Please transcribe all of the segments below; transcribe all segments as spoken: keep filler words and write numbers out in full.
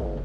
What?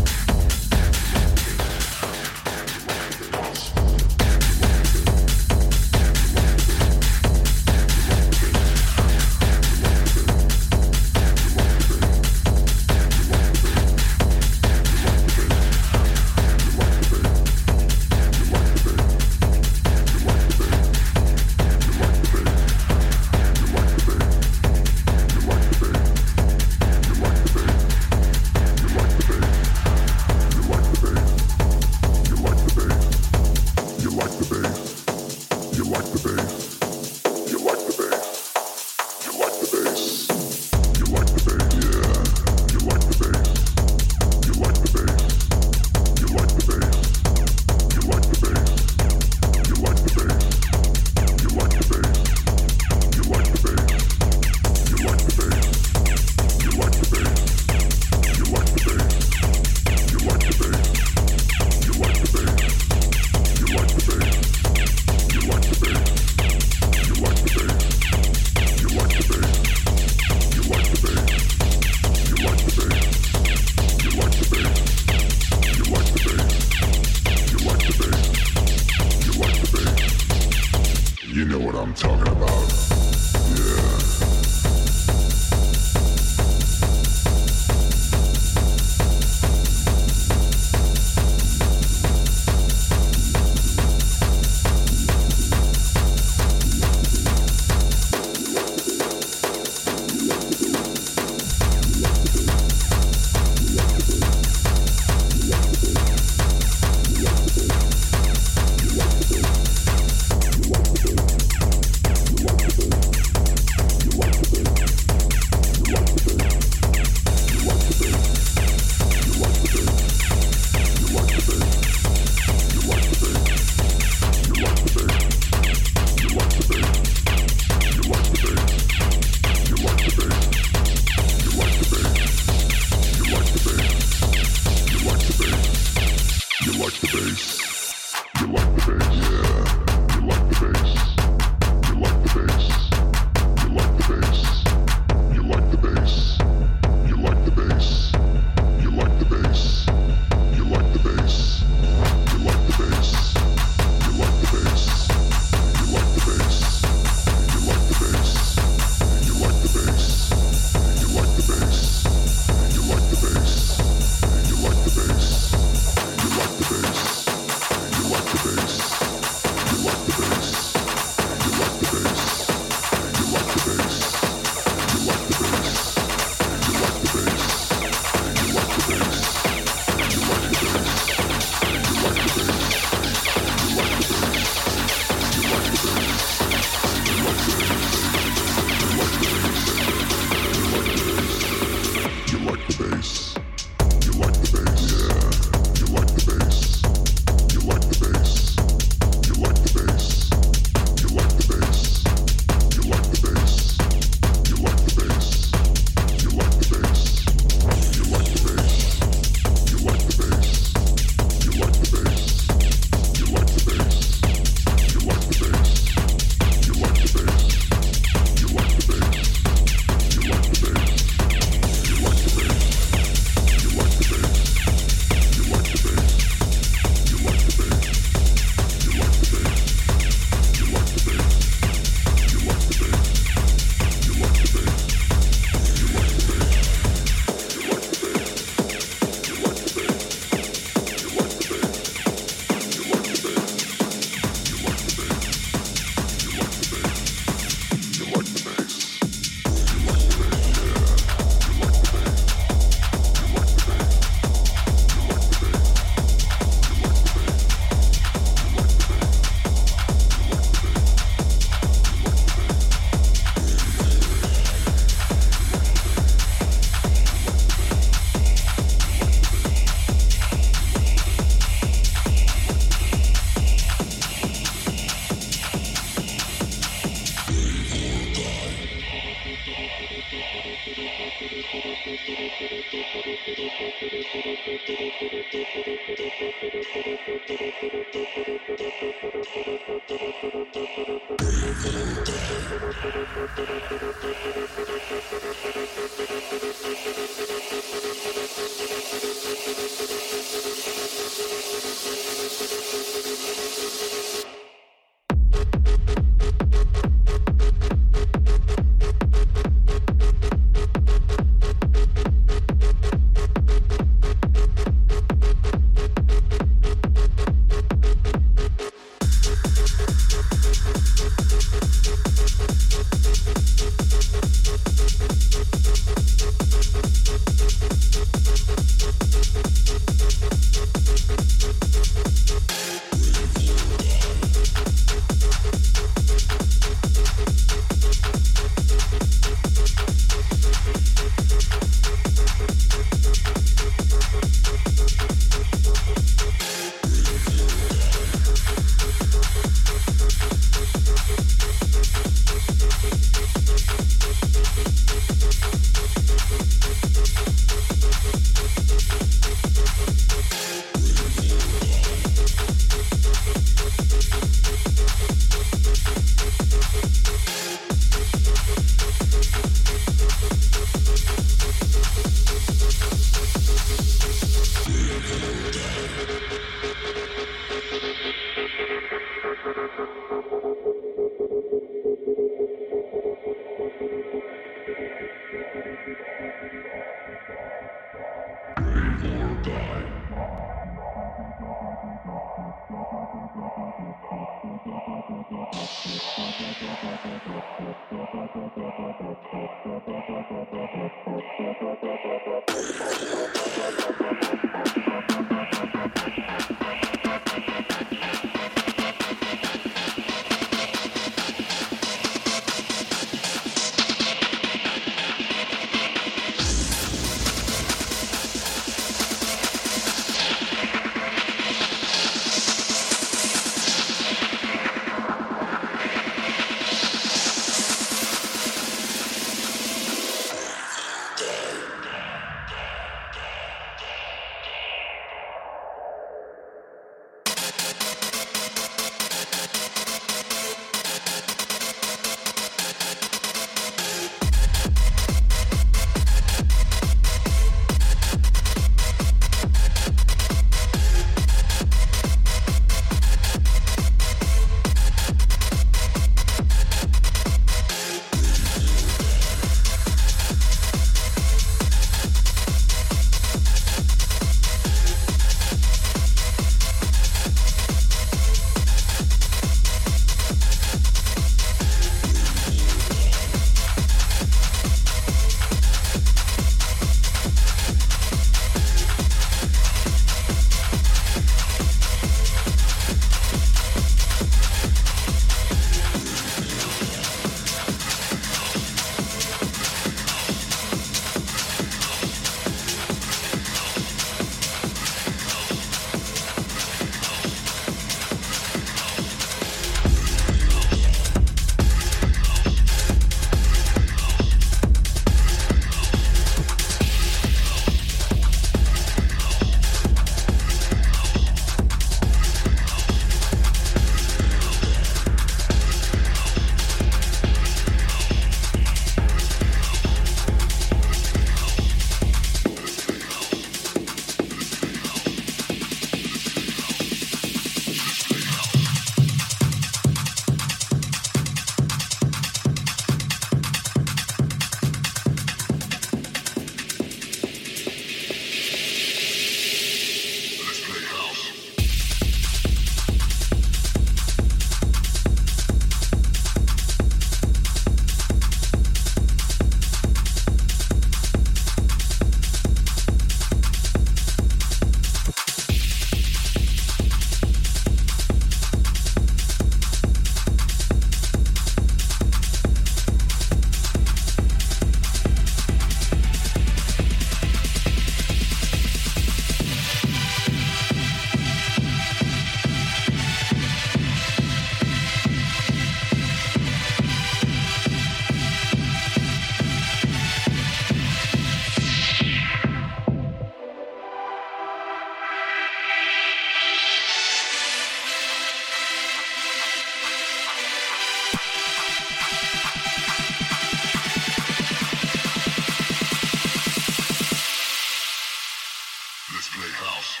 Let's play house.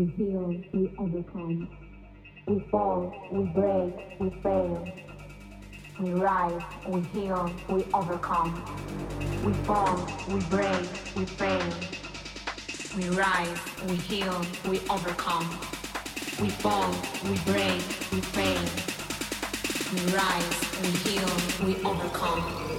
We heal, we overcome. We fall, we break, we fail. We rise, we heal, we overcome. We fall, we break, we fail. We rise, we heal, we overcome.